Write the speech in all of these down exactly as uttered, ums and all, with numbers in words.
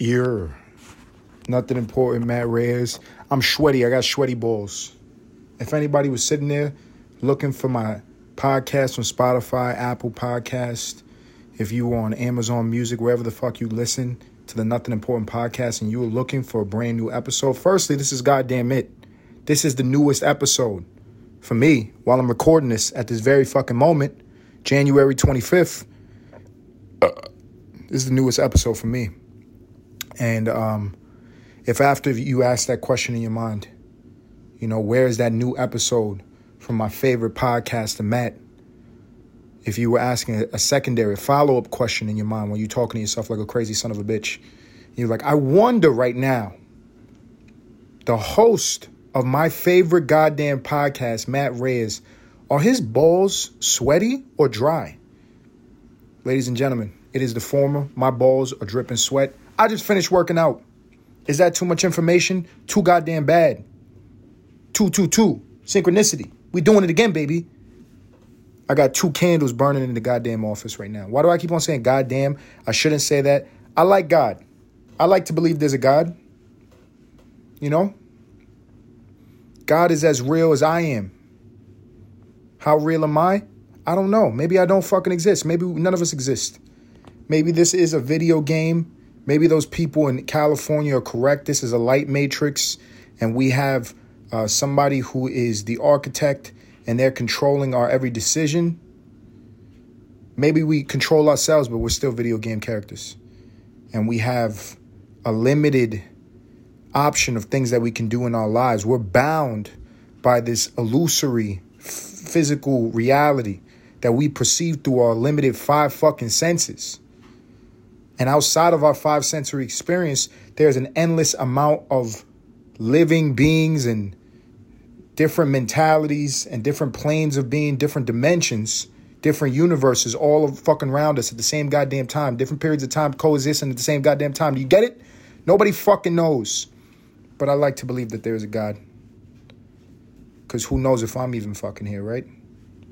You're nothing important, Matt Reyes. I'm sweaty. I got sweaty balls. If anybody was sitting there looking for my podcast on Spotify, Apple Podcast, if you were on Amazon Music, wherever the fuck you listen to the Nothing Important Podcast and you were looking for a brand new episode, firstly, this is goddamn it. This is the newest episode for me while I'm recording this at this very fucking moment, January twenty-fifth. This is the newest episode for me. And um, if after you ask that question in your mind, you know, where is that new episode from my favorite podcaster, Matt? If you were asking a secondary follow-up question in your mind when you're talking to yourself like a crazy son of a bitch, you're like, I wonder right now, the host of my favorite goddamn podcast, Matt Reyes, are his balls sweaty or dry? Ladies and gentlemen, it is the former. My balls are dripping sweat. I just finished working out. Is that too much information? Too goddamn bad. Two, two, two. Synchronicity. We doing it again, baby. I got two candles burning in the goddamn office right now. Why do I keep on saying goddamn? I shouldn't say that. I like God. I like to believe there's a God. You know? God is as real as I am. How real am I? I don't know. Maybe I don't fucking exist. Maybe none of us exist. Maybe this is a video game. Maybe those people in California are correct. This is a light matrix, and we have uh, somebody who is the architect, and they're controlling our every decision. Maybe we control ourselves, but we're still video game characters, and we have a limited option of things that we can do in our lives. We're bound by this illusory f- physical reality that we perceive through our limited five fucking senses. And outside of our five-sensory experience, there's an endless amount of living beings and different mentalities and different planes of being, different dimensions, different universes all fucking around us at the same goddamn time. Different periods of time coexisting at the same goddamn time. Do you get it? Nobody fucking knows. But I like to believe that there is a God. Because who knows if I'm even fucking here, right?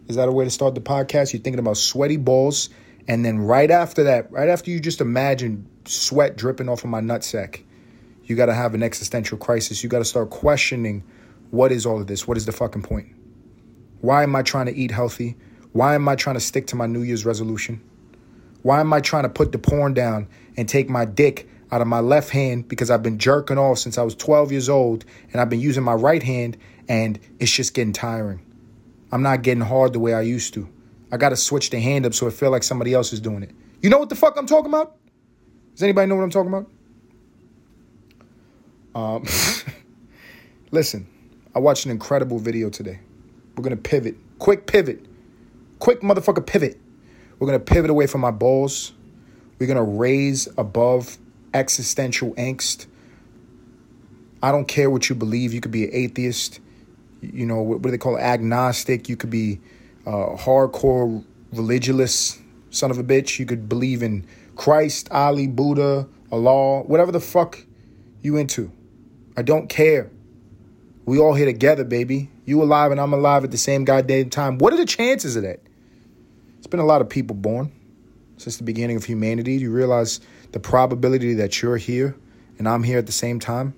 Is that a way to start the podcast? You're thinking about sweaty balls. And then right after that, right after you just imagine sweat dripping off of my nutsack, you got to have an existential crisis. You got to start questioning, what is all of this? What is the fucking point? Why am I trying to eat healthy? Why am I trying to stick to my New Year's resolution? Why am I trying to put the porn down and take my dick out of my left hand because I've been jerking off since I was twelve years old and I've been using my right hand and it's just getting tiring. I'm not getting hard the way I used to. I got to switch the hand up so it feel like somebody else is doing it. You know what the fuck I'm talking about? Does anybody know what I'm talking about? Um, Listen, I watched an incredible video today. We're going to pivot. Quick pivot. Quick motherfucker pivot. We're going to pivot away from my balls. We're going to raise above existential angst. I don't care what you believe. You could be an atheist. You know, what do they call it? Agnostic. You could be Uh, hardcore religious son of a bitch. You could believe in Christ, Ali, Buddha, Allah, whatever the fuck you into. I don't care. We all here together, baby. You alive and I'm alive at the same goddamn time. What are the chances of that? It's been a lot of people born since the beginning of humanity. Do you realize the probability that you're here and I'm here at the same time?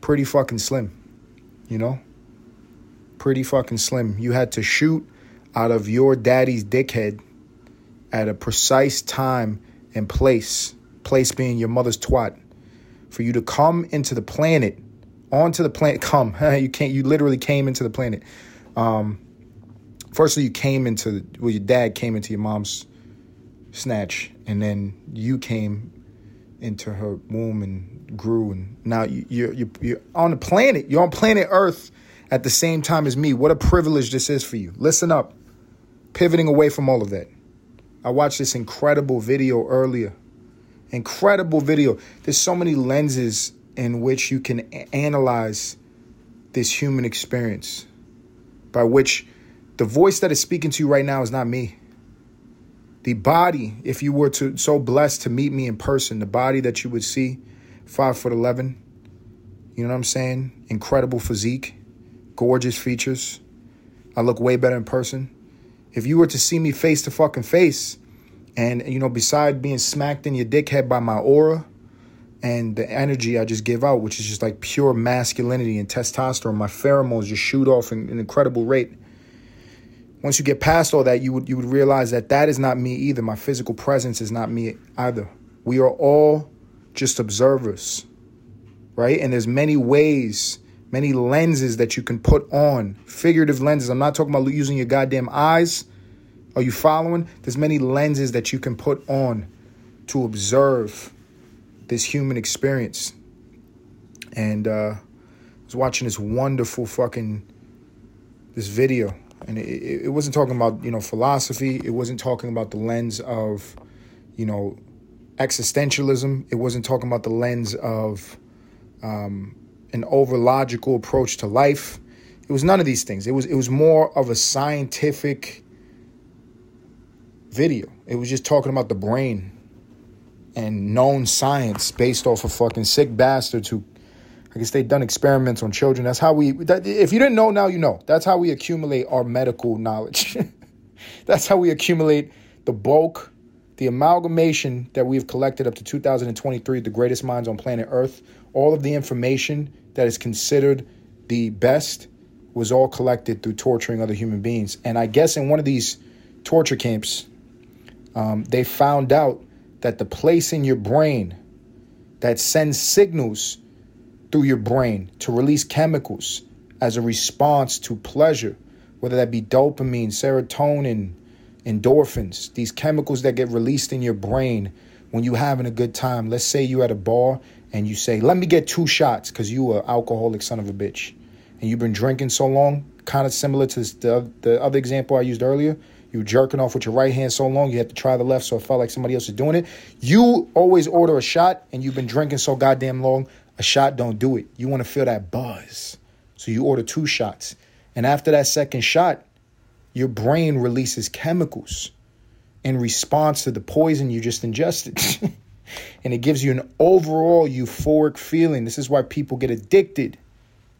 Pretty fucking slim, you know? Pretty fucking slim. You had to shoot out of your daddy's dickhead at a precise time and place, place being your mother's twat, for you to come into the planet, onto the planet, come, you can't, you literally came into the planet. Um, firstly, you came into, well, your dad came into your mom's snatch, and then you came into her womb and grew, and now you, you're, you're, you're on the planet, you're on planet Earth at the same time as me. What a privilege this is for you. Listen up. Pivoting away from all of that. I watched this incredible video earlier. Incredible video. There's so many lenses in which you can a- analyze this human experience, by which the voice that is speaking to you right now is not me. The body, if you were to so blessed to meet me in person, the body that you would see, five foot eleven, you know what I'm saying? Incredible physique, gorgeous features. I look way better in person. If you were to see me face to fucking face, and, you know, beside being smacked in your dickhead by my aura and the energy I just give out, which is just like pure masculinity and testosterone. My pheromones just shoot off at an incredible rate. Once you get past all that, you would you would realize that that is not me either. My physical presence is not me either. We are all just observers, right? And there's many ways, many lenses that you can put on, figurative lenses. I'm not talking about using your goddamn eyes. Are you following? There's many lenses that you can put on to observe this human experience. And uh, I was watching this wonderful fucking, this video. And it, it wasn't talking about, you know, philosophy. It wasn't talking about the lens of, you know, existentialism. It wasn't talking about the lens of um, an over-logical approach to life. It was none of these things. It was it was more of a scientific video. It was just talking about the brain and known science based off of fucking sick bastards who, I guess they've done experiments on children. That's how we, that, if you didn't know, now you know. That's how we accumulate our medical knowledge. That's how we accumulate the bulk, the amalgamation that we've collected up to two thousand twenty-three, the greatest minds on planet Earth. All of the information that is considered the best was all collected through torturing other human beings. And I guess in one of these torture camps, um, they found out that the place in your brain that sends signals through your brain to release chemicals as a response to pleasure, whether that be dopamine, serotonin, endorphins, these chemicals that get released in your brain when you're having a good time. Let's say you're at a bar and you say, let me get two shots because you are an alcoholic son of a bitch. And you've been drinking so long, kind of similar to the, the other example I used earlier. You were jerking off with your right hand so long, you had to try the left so it felt like somebody else was doing it. You always order a shot and you've been drinking so goddamn long, a shot don't do it. You want to feel that buzz. So you order two shots. And after that second shot, your brain releases chemicals in response to the poison you just ingested. And it gives you an overall euphoric feeling. This is why people get addicted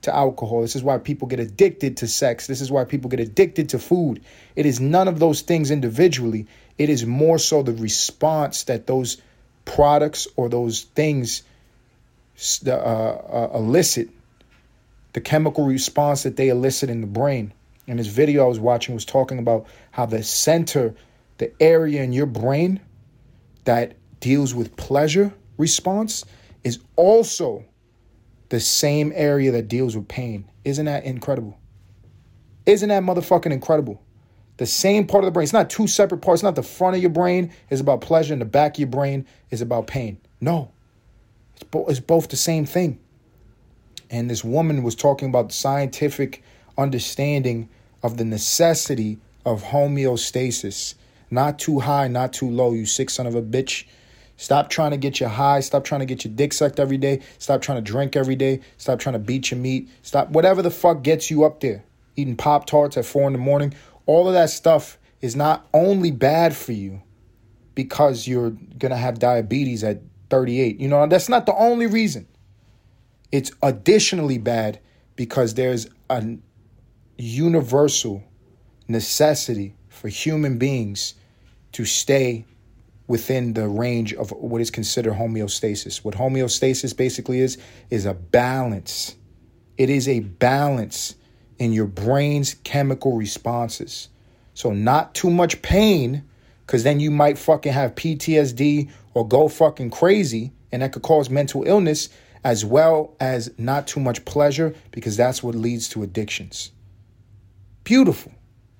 to alcohol. This is why people get addicted to sex. This is why people get addicted to food. It is none of those things individually. It is more so the response that those products or those things Uh, uh, elicit, the chemical response that they elicit in the brain. And this video I was watching was talking about how the center, the area in your brain that deals with pleasure response is also the same area that deals with pain. Isn't that incredible? Isn't that motherfucking incredible? The same part of the brain. It's not two separate parts. It's not the front of your brain is about pleasure and the back of your brain is about pain. No. It's, bo- it's both the same thing. And this woman was talking about the scientific understanding of the necessity of homeostasis. Not too high, not too low, you sick son of a bitch. Stop trying to get your high. Stop trying to get your dick sucked every day. Stop trying to drink every day. Stop trying to beat your meat. Stop whatever the fuck gets you up there. Eating Pop-Tarts at four in the morning. All of that stuff is not only bad for you because you're going to have diabetes at thirty-eight. You know, that's not the only reason. It's additionally bad because there's a universal necessity for human beings to stay within the range of what is considered homeostasis. What homeostasis basically is, is a balance. It is a balance in your brain's chemical responses. So not too much pain, because then you might fucking have P T S D or go fucking crazy, and that could cause mental illness, as well as not too much pleasure, because that's what leads to addictions. Beautiful.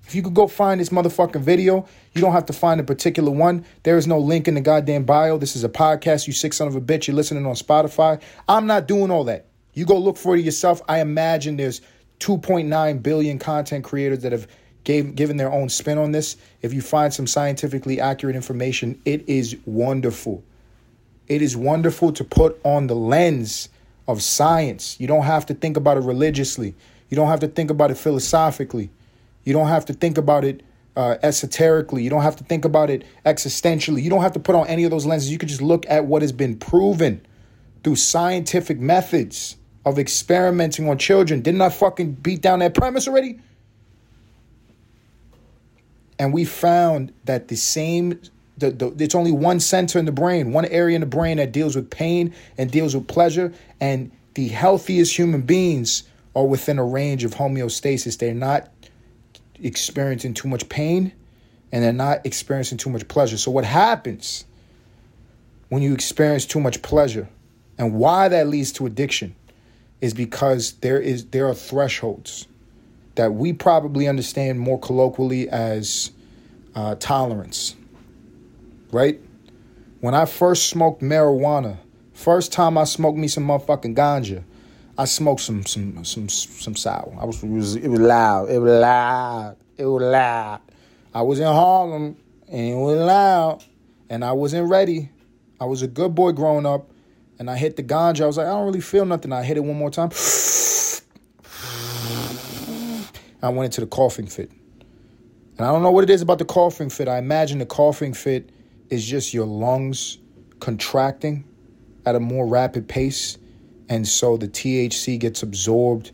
If you could go find this motherfucking video, you don't have to find a particular one. There is no link in the goddamn bio. This is a podcast, you sick son of a bitch. You're listening on Spotify. I'm not doing all that. You go look for it yourself. I imagine there's two point nine billion content creators that have Gave, given their own spin on this. If you find some scientifically accurate information, it is wonderful. It is wonderful to put on the lens of science. You don't have to think about it religiously. You don't have to think about it philosophically. You don't have to think about it uh, esoterically. You don't have to think about it existentially. You don't have to put on any of those lenses. You can just look at what has been proven through scientific methods of experimenting on children. Didn't I fucking beat down that premise already? And we found that the same The, the, it's only one center in the brain, one area in the brain that deals with pain and deals with pleasure. And the healthiest human beings are within a range of homeostasis. They're not experiencing too much pain and they're not experiencing too much pleasure. So what happens when you experience too much pleasure and why that leads to addiction is because there is there are thresholds that we probably understand more colloquially as uh, tolerance. Right? When I first smoked marijuana, first time I smoked me some motherfucking ganja, I smoked some some some some sour. I was it was, it was loud. It was loud. It was loud. I was in Harlem and it was loud and I wasn't ready. I was a good boy growing up and I hit the ganja. I was like, I don't really feel nothing. I hit it one more time. I went into the coughing fit. And I don't know what it is about the coughing fit. I imagine the coughing fit is just your lungs contracting at a more rapid pace. And so the T H C gets absorbed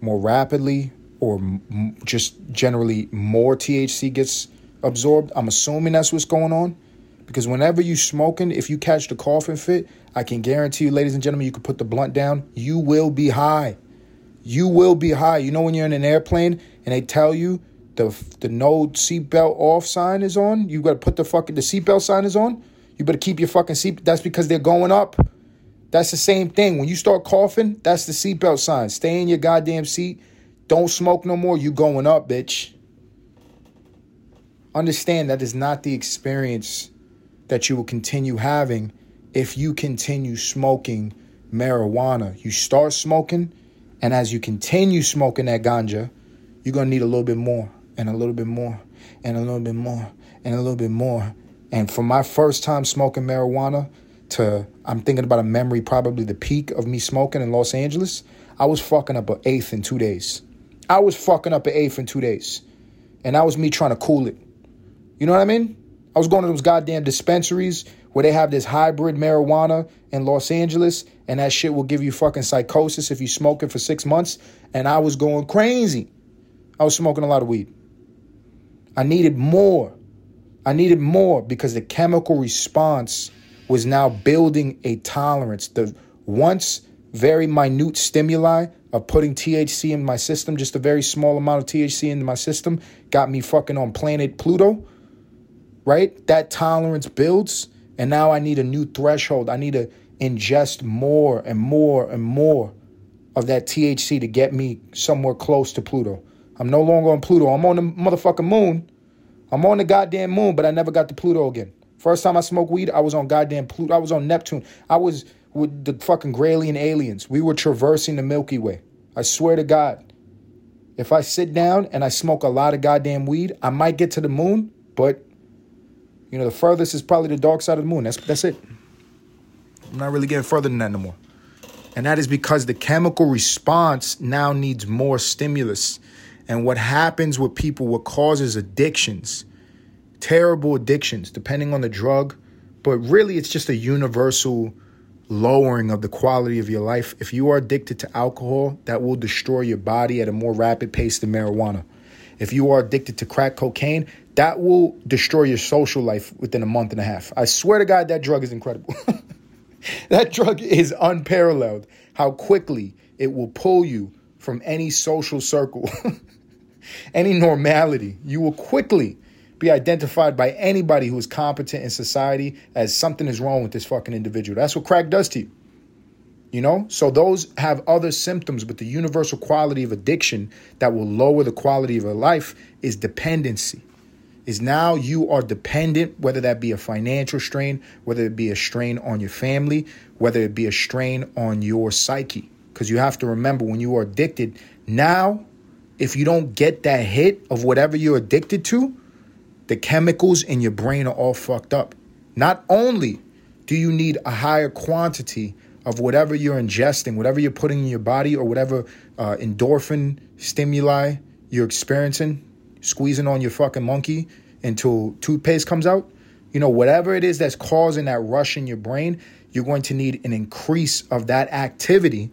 more rapidly or m- just generally more T H C gets absorbed. I'm assuming that's what's going on because whenever you smoking, if you catch the coughing fit, I can guarantee you, ladies and gentlemen, you can put the blunt down. You will be high. You will be high. You know, when you're in an airplane and they tell you the the no seatbelt off sign is on, you got to put the fucking, the seatbelt sign is on, you better keep your fucking seat. That's because they're going up. That's the same thing. When you start coughing, that's the seatbelt sign. Stay in your goddamn seat. Don't smoke no more. You going up, bitch. Understand that is not the experience that you will continue having if you continue smoking marijuana. You start smoking, and as you continue smoking that ganja, you're going to need a little bit more. And a little bit more, and a little bit more, and a little bit more. And for my first time smoking marijuana to, I'm thinking about a memory, probably the peak of me smoking in Los Angeles, I was fucking up an eighth in two days. I was fucking up an eighth in two days. And that was me trying to cool it. You know what I mean? I was going to those goddamn dispensaries where they have this hybrid marijuana in Los Angeles, and that shit will give you fucking psychosis if you smoke it for six months. And I was going crazy. I was smoking a lot of weed. I needed more. I needed more because the chemical response was now building a tolerance. The once very minute stimuli of putting T H C in my system, just a very small amount of T H C into my system, got me fucking on planet Pluto, right? That tolerance builds, and now I need a new threshold. I need to ingest more and more and more of that T H C to get me somewhere close to Pluto. I'm no longer on Pluto. I'm on the motherfucking moon. I'm on the goddamn moon, but I never got to Pluto again. First time I smoked weed, I was on goddamn Pluto. I was on Neptune. I was with the fucking Graylian aliens. We were traversing the Milky Way. I swear to God, if I sit down and I smoke a lot of goddamn weed, I might get to the moon, but, you know, the furthest is probably the dark side of the moon. That's, that's it. I'm not really getting further than that no more. And that is because the chemical response now needs more stimulus. And what happens with people, what causes addictions, terrible addictions, depending on the drug, but really it's just a universal lowering of the quality of your life. If you are addicted to alcohol, that will destroy your body at a more rapid pace than marijuana. If you are addicted to crack cocaine, that will destroy your social life within a month and a half. I swear to God, that drug is incredible. That drug is unparalleled. How quickly it will pull you from any social circle. Any normality, you will quickly be identified by anybody who is competent in society as something is wrong with this fucking individual. That's what crack does to you. You know? So those have other symptoms, but the universal quality of addiction that will lower the quality of your life is dependency. Is now you are dependent, whether that be a financial strain, whether it be a strain on your family, whether it be a strain on your psyche. Because you have to remember when you are addicted, now if you don't get that hit of whatever you're addicted to, the chemicals in your brain are all fucked up. Not only do you need a higher quantity of whatever you're ingesting, whatever you're putting in your body or whatever uh, endorphin stimuli you're experiencing, squeezing on your fucking monkey until toothpaste comes out, you know, whatever it is that's causing that rush in your brain, you're going to need an increase of that activity.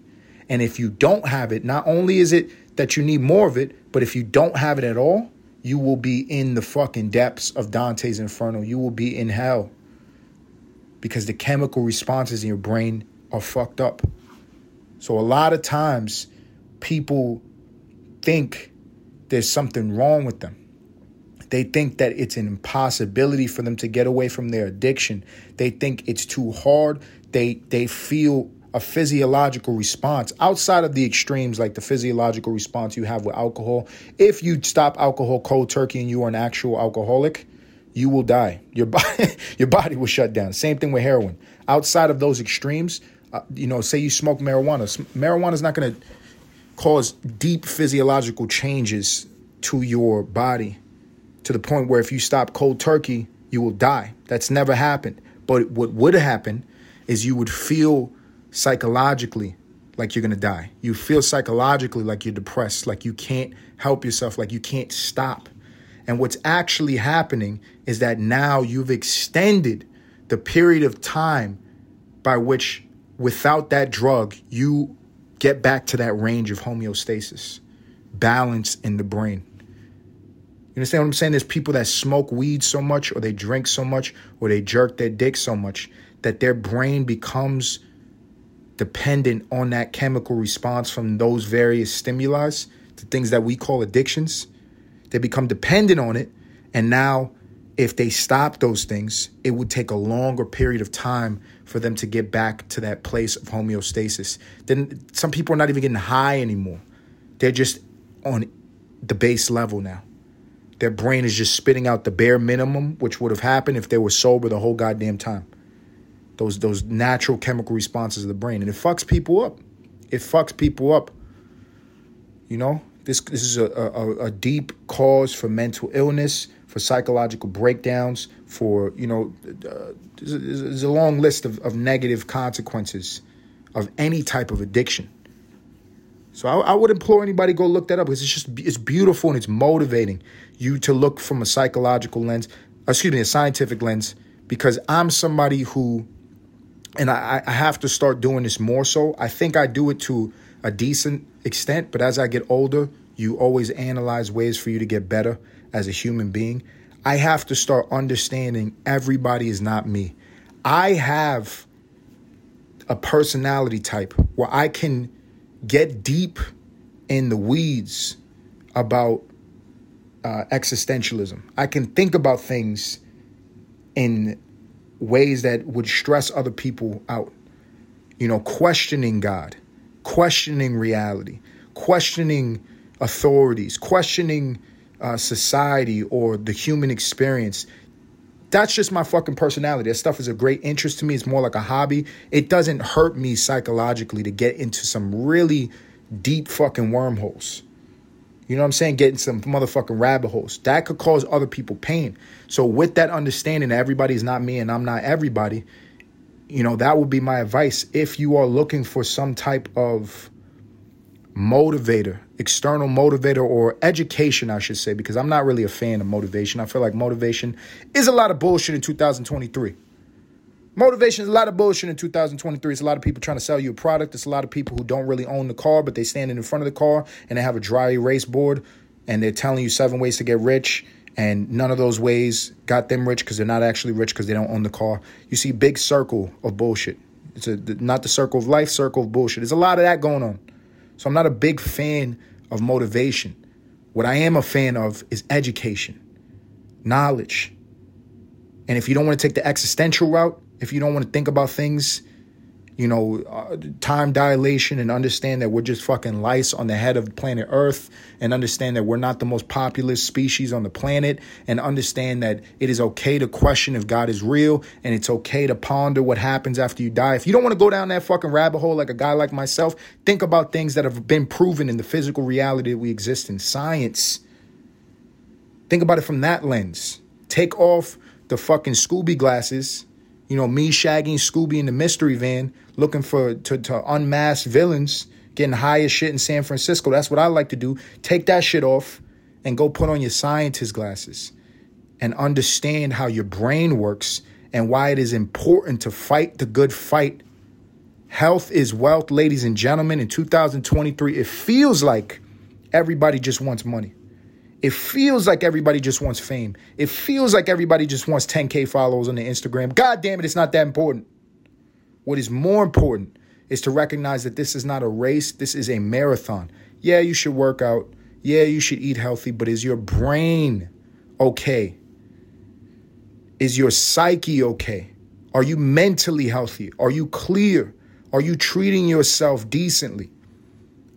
And if you don't have it, not only is it that you need more of it, but if you don't have it at all, you will be in the fucking depths of Dante's Inferno. You will be in hell because the chemical responses in your brain are fucked up. So a lot of times people think there's something wrong with them. They think that it's an impossibility for them to get away from their addiction. They think it's too hard. They they feel a physiological response outside of the extremes, like the physiological response you have with alcohol. If you stop alcohol cold turkey and you are an actual alcoholic, you will die. Your body, your body will shut down. Same thing with heroin. Outside of those extremes, uh, you know, say you smoke marijuana. Marijuana is not going to cause deep physiological changes to your body, to the point where if you stop cold turkey, you will die. That's never happened. But what would happen is you would feel psychologically like you're going to die. You feel psychologically like you're depressed, like you can't help yourself, like you can't stop. And what's actually happening is that now you've extended the period of time by which, without that drug, you get back to that range of homeostasis, balance in the brain. You understand what I'm saying? There's people that smoke weed so much, or they drink so much, or they jerk their dick so much that their brain becomes dependent on that chemical response from those various stimuli, the things that we call addictions. They become dependent on it. And now if they stop those things, it would take a longer period of time for them to get back to that place of homeostasis. Then some people are not even getting high anymore. They're just on the base level now. Their brain is just spitting out the bare minimum, which would have happened if they were sober the whole goddamn time. Those those natural chemical responses of the brain. And it fucks people up. It fucks people up. You know, this this is a, a, a deep cause for mental illness, for psychological breakdowns, for, you know, uh, there's, a, there's a long list of, of negative consequences of any type of addiction. So I, I would implore anybody to go look that up, because it's just, it's beautiful and it's motivating you to look from a psychological lens, excuse me, a scientific lens, because I'm somebody who, and I, I have to start doing this more so. I think I do it to a decent extent, but as I get older, you always analyze ways for you to get better as a human being. I have to start understanding everybody is not me. I have a personality type where I can get deep in the weeds about uh, existentialism. I can think about things in ways that would stress other people out. You know, questioning God, questioning reality, questioning authorities, questioning uh, society or the human experience. That's just my fucking personality. That stuff is a great interest to me. It's more like a hobby. It doesn't hurt me psychologically to get into some really deep fucking wormholes. You know what I'm saying? Getting some motherfucking rabbit holes. That could cause other people pain. So with that understanding that everybody's not me and I'm not everybody, you know, that would be my advice. If you are looking for some type of motivator, external motivator, or education, I should say, because I'm not really a fan of motivation. I feel like motivation is a lot of bullshit in two thousand twenty-three. Motivation is a lot of bullshit in two thousand twenty-three. It's a lot of people trying to sell you a product. It's a lot of people who don't really own the car, but they standing in front of the car and they have a dry erase board and they're telling you seven ways to get rich, and none of those ways got them rich because they're not actually rich because they don't own the car. You see, big circle of bullshit. It's a, not the circle of life, circle of bullshit. There's a lot of that going on. So I'm not a big fan of motivation. What I am a fan of is education, knowledge. And if you don't want to take the existential route, if you don't want to think about things, you know, uh, time dilation, and understand that we're just fucking lice on the head of planet Earth, and understand that we're not the most populous species on the planet, and understand that it is okay to question if God is real, and it's okay to ponder what happens after you die. If you don't want to go down that fucking rabbit hole like a guy like myself, think about things that have been proven in the physical reality that we exist in, science. Think about it from that lens. Take off the fucking Scooby glasses. You know, me shagging Scooby in the mystery van, looking for to, to unmask villains, getting high as shit in San Francisco. That's what I like to do. Take that shit off and go put on your scientist glasses and understand how your brain works and why it is important to fight the good fight. Health is wealth, ladies and gentlemen. In two thousand twenty-three, it feels like everybody just wants money. It feels like everybody just wants fame. It feels like everybody just wants ten K followers on their Instagram. God damn it, it's not that important. What is more important is to recognize that this is not a race. This is a marathon. Yeah, you should work out. Yeah, you should eat healthy. But is your brain okay? Is your psyche okay? Are you mentally healthy? Are you clear? Are you treating yourself decently?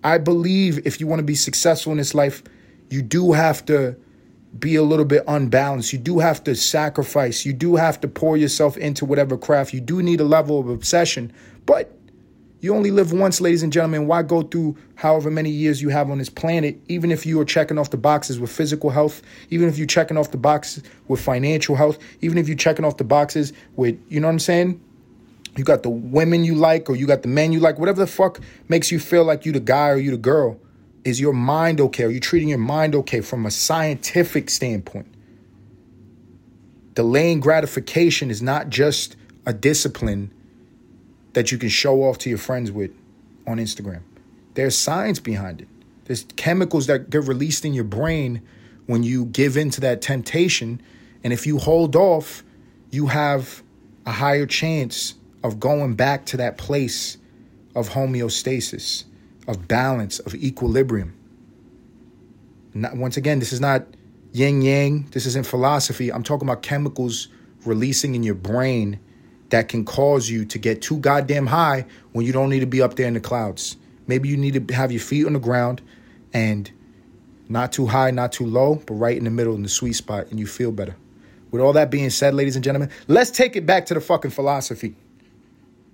I believe if you want to be successful in this life, you do have to be a little bit unbalanced. You do have to sacrifice. You do have to pour yourself into whatever craft. You do need a level of obsession. But you only live once, ladies and gentlemen. Why go through however many years you have on this planet, even if you are checking off the boxes with physical health, even if you're checking off the boxes with financial health, even if you're checking off the boxes with, you know what I'm saying? You got the women you like or you got the men you like, whatever the fuck makes you feel like you the guy or you the girl. Is your mind okay? Are you treating your mind okay from a scientific standpoint? Delaying gratification is not just a discipline that you can show off to your friends with on Instagram. There's science behind it. There's chemicals that get released in your brain when you give in to that temptation. And if you hold off, you have a higher chance of going back to that place of homeostasis, of balance, of equilibrium. Not, once again, this is not yin-yang. This isn't philosophy. I'm talking about chemicals releasing in your brain that can cause you to get too goddamn high when you don't need to be up there in the clouds. Maybe you need to have your feet on the ground and not too high, not too low, but right in the middle in the sweet spot, and you feel better. With all that being said, ladies and gentlemen, let's take it back to the fucking philosophy.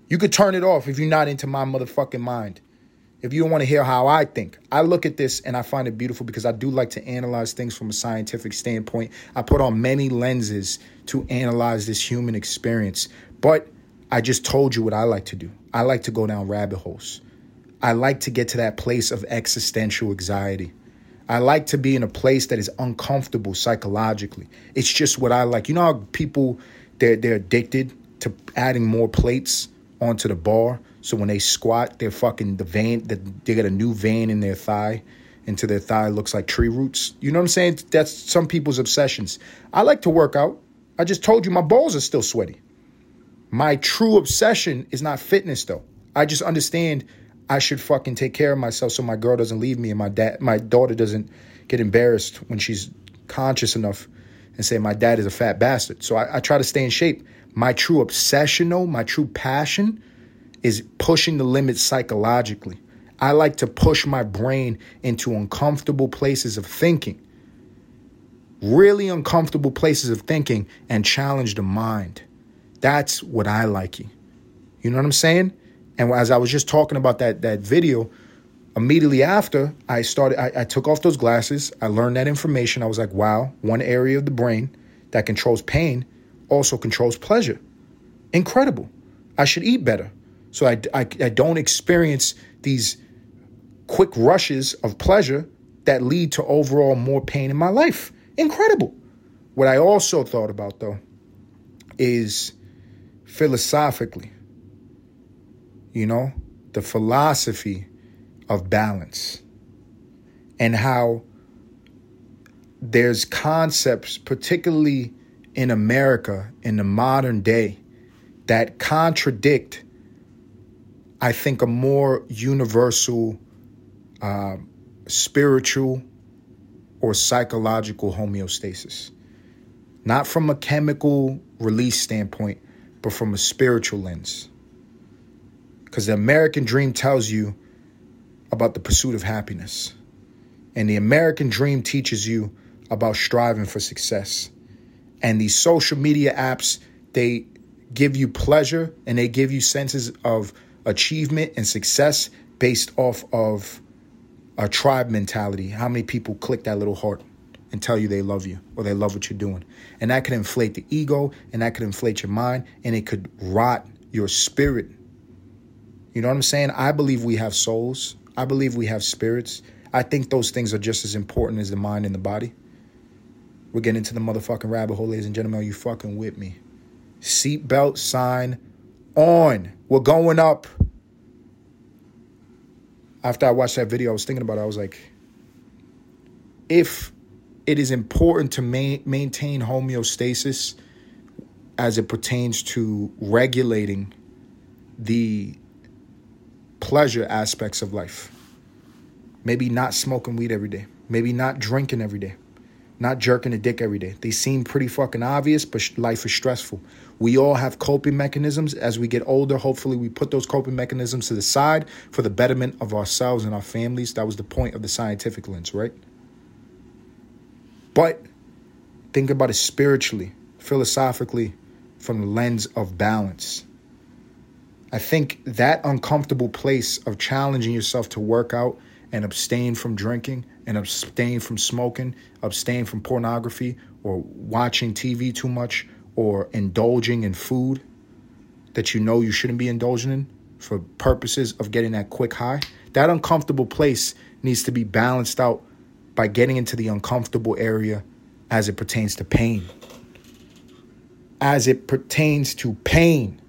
You could turn it off if you're not into my motherfucking mind. If you don't want to hear how I think, I look at this and I find it beautiful because I do like to analyze things from a scientific standpoint. I put on many lenses to analyze this human experience. But I just told you what I like to do. I like to go down rabbit holes. I like to get to that place of existential anxiety. I like to be in a place that is uncomfortable psychologically. It's just what I like. You know how people, they're, they're addicted to adding more plates onto the bar? So when they squat, they're fucking the vein, that they get a new vein in their thigh, into their thigh looks like tree roots. You know what I'm saying? That's some people's obsessions. I like to work out. I just told you my balls are still sweaty. My true obsession is not fitness, though. I just understand I should fucking take care of myself so my girl doesn't leave me and my dad, my daughter doesn't get embarrassed when she's conscious enough and say my dad is a fat bastard. So I, I try to stay in shape. My true obsession, though, my true passion is pushing the limits psychologically. I like to push my brain into uncomfortable places of thinking, really uncomfortable places of thinking, and challenge the mind. That's what I like. You know what I'm saying? And as I was just talking about that that video, immediately after I started, I, I took off those glasses. I learned that information. I was like, wow, one area of the brain that controls pain also controls pleasure. Incredible. I should eat better. So I, I, I don't experience these quick rushes of pleasure that lead to overall more pain in my life. Incredible. What I also thought about, though, is philosophically, you know, the philosophy of balance and how there's concepts, particularly in America, in the modern day, that contradict, I think, a more universal uh, spiritual or psychological homeostasis. Not from a chemical release standpoint, but from a spiritual lens. Because the American dream tells you about the pursuit of happiness. And the American dream teaches you about striving for success. And these social media apps, they give you pleasure and they give you senses of achievement and success based off of a tribe mentality. How many people click that little heart and tell you they love you or they love what you're doing? And that could inflate the ego, and that could inflate your mind, and it could rot your spirit. You know what I'm saying? I believe we have souls. I believe we have spirits. I think those things are just as important as the mind and the body. We're getting into the motherfucking rabbit hole, ladies and gentlemen. Are you fucking with me? Seatbelt sign on. We're going up. After I watched that video, I was thinking about it. I was like, if it is important to ma- maintain homeostasis as it pertains to regulating the pleasure aspects of life. Maybe not smoking weed every day. Maybe not drinking every day. Not jerking a dick every day. They seem pretty fucking obvious, but sh- life is stressful. We all have coping mechanisms. As we get older, hopefully we put those coping mechanisms to the side for the betterment of ourselves and our families. That was the point of the scientific lens, right? But think about it spiritually, philosophically, from the lens of balance. I think that uncomfortable place of challenging yourself to work out and abstain from drinking and abstain from smoking, abstain from pornography or watching T V too much or indulging in food that you know you shouldn't be indulging in for purposes of getting that quick high. That uncomfortable place needs to be balanced out by getting into the uncomfortable area as it pertains to pain. As it pertains to pain.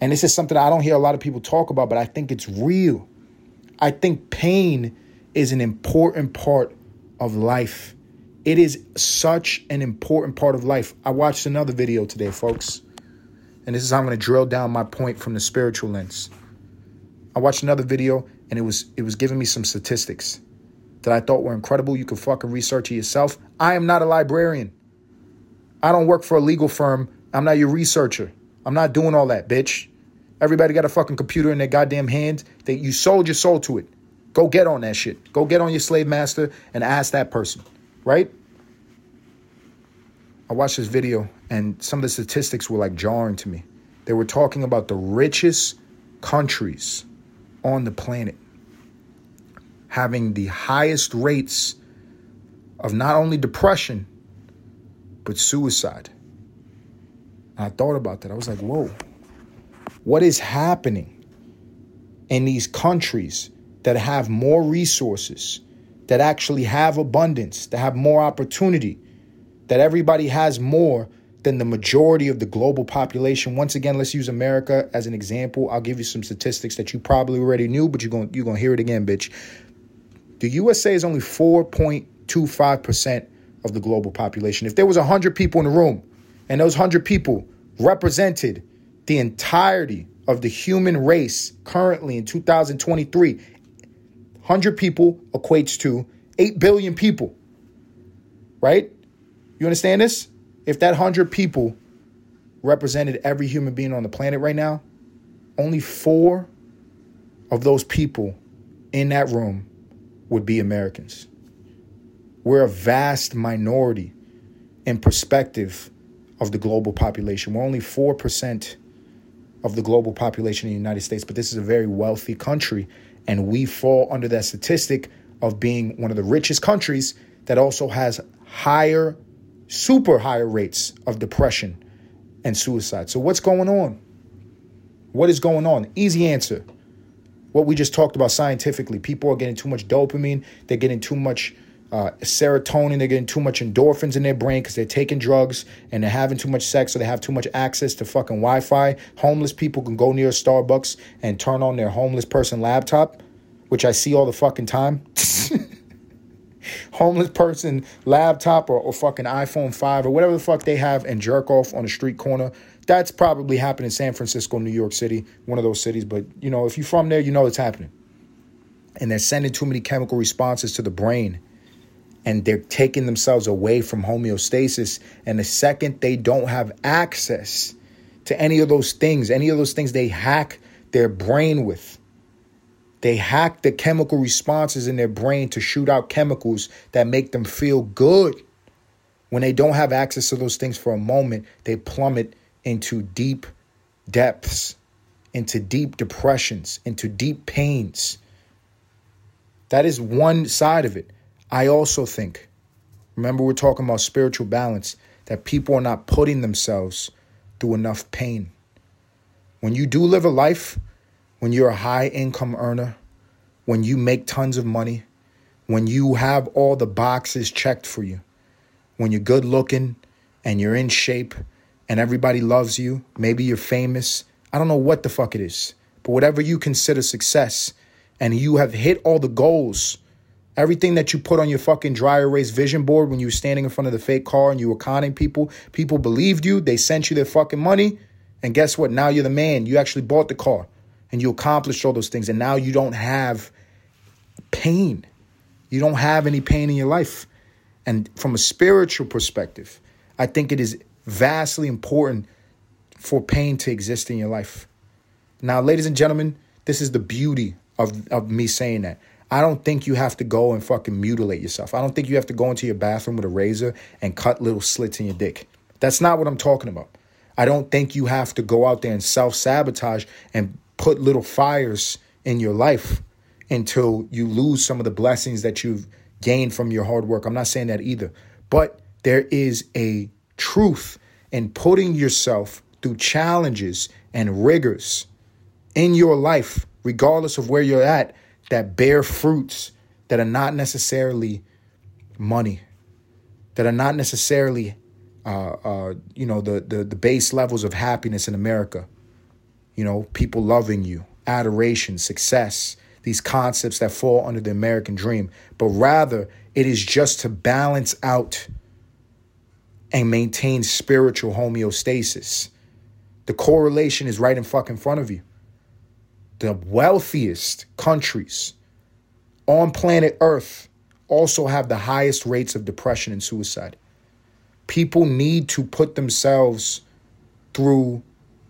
And this is something I don't hear a lot of people talk about, but I think it's real. I think pain is an important part of life. It is such an important part of life. I watched another video today, folks. And this is how I'm going to drill down my point from the spiritual lens. I watched another video and it was it was giving me some statistics that I thought were incredible. You can fucking research it yourself. I am not a librarian. I don't work for a legal firm. I'm not your researcher. I'm not doing all that, bitch. Everybody got a fucking computer in their goddamn hand. That you sold your soul to it. Go get on that shit. Go get on your slave master and ask that person, right? I watched this video and some of the statistics were like jarring to me. They were talking about the richest countries on the planet having the highest rates of not only depression, but suicide. And I thought about that. I was like, whoa. What is happening in these countries that have more resources, that actually have abundance, that have more opportunity, that everybody has more than the majority of the global population? Once again, let's use America as an example. I'll give you some statistics that you probably already knew, but you're going you're going to hear it again, bitch. The U S A is only four point two five percent of the global population. If there was one hundred people in the room and those one hundred people represented the entirety of the human race currently in two thousand twenty-three, one hundred people equates to eight billion people, right? You understand this? If that one hundred people represented every human being on the planet right now, only four of those people in that room would be Americans. We're a vast minority in perspective of the global population. We're only four percent of the global population in the United States, but this is a very wealthy country, and we fall under that statistic of being one of the richest countries that also has higher, super higher rates of depression and suicide. So what's going on? What is going on? Easy answer. What we just talked about scientifically. People are getting too much dopamine. They're getting too much Uh, serotonin, they're getting too much endorphins in their brain because they're taking drugs and they're having too much sex, so they have too much access to fucking Wi-Fi. Homeless people can go near Starbucks and turn on their homeless person laptop, which I see all the fucking time. Homeless person laptop or, or fucking iPhone five or whatever the fuck they have and jerk off on a street corner. That's probably happening in San Francisco, New York City, one of those cities. But, you know, if you're from there, you know it's happening. And they're sending too many chemical responses to the brain. And they're taking themselves away from homeostasis. And the second they don't have access to any of those things, any of those things they hack their brain with, they hack the chemical responses in their brain to shoot out chemicals that make them feel good. When they don't have access to those things for a moment, they plummet into deep depths, into deep depressions, into deep pains. That is one side of it. I also think, remember we're talking about spiritual balance, that people are not putting themselves through enough pain. When you do live a life, when you're a high income earner, when you make tons of money, when you have all the boxes checked for you, when you're good looking and you're in shape and everybody loves you, maybe you're famous, I don't know what the fuck it is, but whatever you consider success and you have hit all the goals Everything that you put on your fucking dry erase vision board when you were standing in front of the fake car and you were conning people, people believed you, they sent you their fucking money, and guess what? Now you're the man. You actually bought the car, and you accomplished all those things, and now you don't have pain. You don't have any pain in your life. And from a spiritual perspective, I think it is vastly important for pain to exist in your life. Now, ladies and gentlemen, this is the beauty of, of me saying that. I don't think you have to go and fucking mutilate yourself. I don't think you have to go into your bathroom with a razor and cut little slits in your dick. That's not what I'm talking about. I don't think you have to go out there and self-sabotage and put little fires in your life until you lose some of the blessings that you've gained from your hard work. I'm not saying that either. But there is a truth in putting yourself through challenges and rigors in your life, regardless of where you're at, that bear fruits that are not necessarily money, that are not necessarily, uh, uh, you know, the, the the base levels of happiness in America. You know, people loving you, adoration, success, these concepts that fall under the American dream. But rather, it is just to balance out and maintain spiritual homeostasis. The correlation is right in fucking front of you. The wealthiest countries on planet Earth also have the highest rates of depression and suicide. People need to put themselves through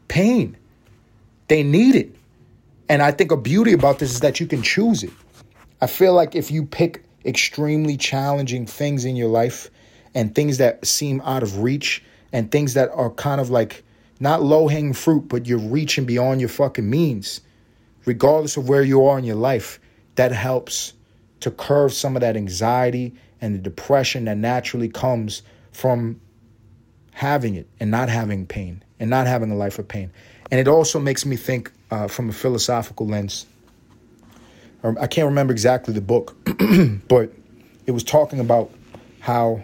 pain. They need it. And I think a beauty about this is that you can choose it. I feel like if you pick extremely challenging things in your life and things that seem out of reach and things that are kind of like not low-hanging fruit, but you're reaching beyond your fucking means, regardless of where you are in your life, that helps to curb some of that anxiety and the depression that naturally comes from having it and not having pain and not having a life of pain. And it also makes me think uh, from a philosophical lens. I can't remember exactly the book, but it was talking about how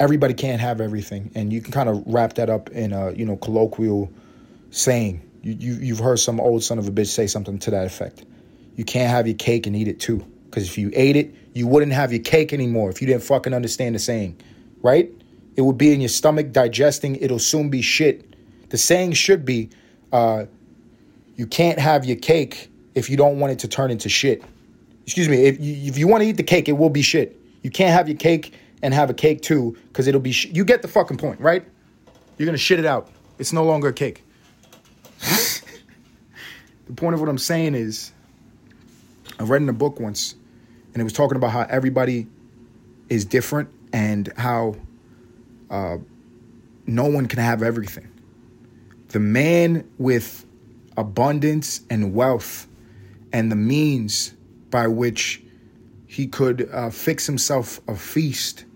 everybody can't have everything. And you can kind of wrap that up in a, you know, colloquial saying. You, you, you've heard some old son of a bitch say something to that effect. You can't have your cake and eat it too. Because if you ate it, you wouldn't have your cake anymore if you didn't fucking understand the saying, right? It would be in your stomach digesting. It'll soon be shit. The saying should be, uh, you can't have your cake if you don't want it to turn into shit. Excuse me. If you, if you want to eat the cake, it will be shit. You can't have your cake and have a cake too because it'll be shit. You get the fucking point, right? You're going to shit it out. It's no longer a cake. The point of what I'm saying is, I read in a book once, and it was talking about how everybody is different and how uh, no one can have everything. The man with abundance and wealth and the means by which he could uh, fix himself a feast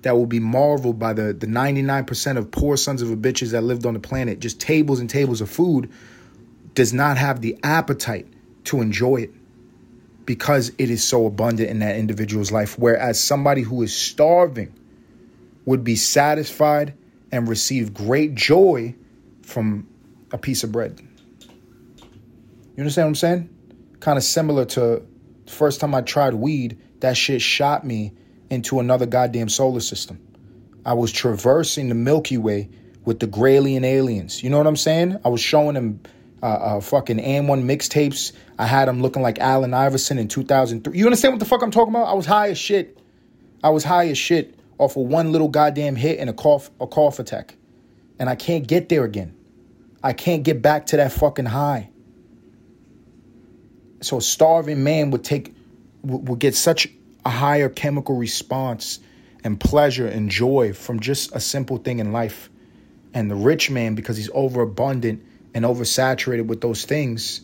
that will be marveled by the, the ninety-nine percent of poor sons of a bitches that lived on the planet, just tables and tables of food, does not have the appetite to enjoy it because it is so abundant in that individual's life. Whereas somebody who is starving would be satisfied and receive great joy from a piece of bread. You understand what I'm saying? Kind of similar to the first time I tried weed, that shit shot me into another goddamn solar system. I was traversing the Milky Way with the Graylian aliens. You know what I'm saying? I was showing them uh, uh, fucking A M one mixtapes. I had them looking like Allen Iverson in two thousand three. You understand what the fuck I'm talking about? I was high as shit. I was high as shit off of one little goddamn hit and a cough, a cough attack. And I can't get there again. I can't get back to that fucking high. So a starving man would take, would, would get such a higher chemical response and pleasure and joy from just a simple thing in life. And the rich man, because he's overabundant and oversaturated with those things,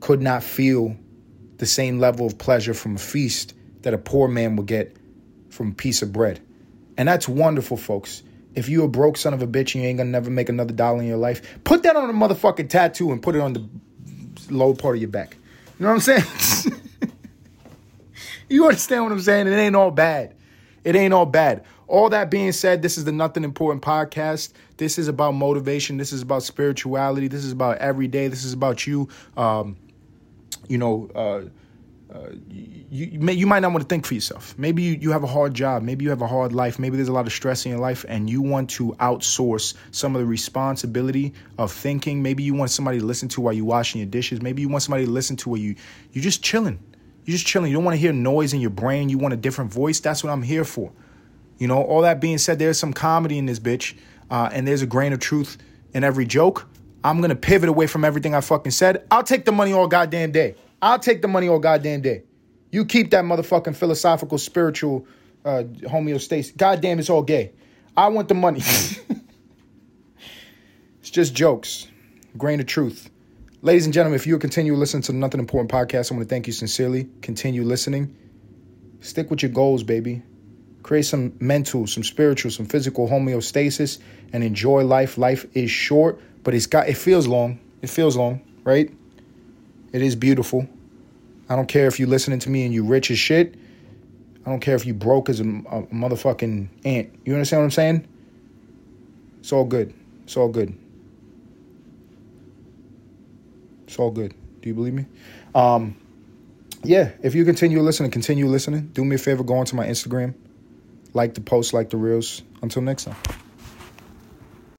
could not feel the same level of pleasure from a feast that a poor man would get from a piece of bread. And that's wonderful, folks. If you a broke son of a bitch and you ain't gonna never make another dollar in your life, put that on a motherfucking tattoo and put it on the lower part of your back. You know what I'm saying? You understand what I'm saying? It ain't all bad. It ain't all bad. All that being said, this is the Nothing Important Podcast. This is about motivation. This is about spirituality. This is about every day. This is about you, um, you know, uh, Uh, you, you, may, you might not want to think for yourself. Maybe you, you have a hard job. Maybe you have a hard life. Maybe there's a lot of stress in your life and you want to outsource some of the responsibility of thinking. Maybe you want somebody to listen to while you're washing your dishes. Maybe you want somebody to listen to while you, you're just chilling. You're just chilling. You don't want to hear noise in your brain. You want a different voice. That's what I'm here for. You know, all that being said, there's some comedy in this bitch uh, and there's a grain of truth in every joke. I'm going to pivot away from everything I fucking said. I'll take the money all goddamn day. I'll take the money all goddamn day. You keep that motherfucking philosophical, spiritual uh, homeostasis. Goddamn, it's all gay. I want the money. It's just jokes. Grain of truth. Ladies and gentlemen, if you continue listening to the Nothing Important Podcast, I want to thank you sincerely. Continue listening. Stick with your goals, baby. Create some mental, some spiritual, some physical homeostasis and enjoy life. Life is short, but it's got. it feels long. It feels long, right? It is beautiful. I don't care if you're listening to me and you rich as shit. I don't care if you broke as a, a motherfucking ant. You understand what I'm saying? It's all good. It's all good. It's all good. Do you believe me? Um, yeah, if you continue listening, continue listening. Do me a favor, go onto my Instagram. Like the post, like the reels. Until next time.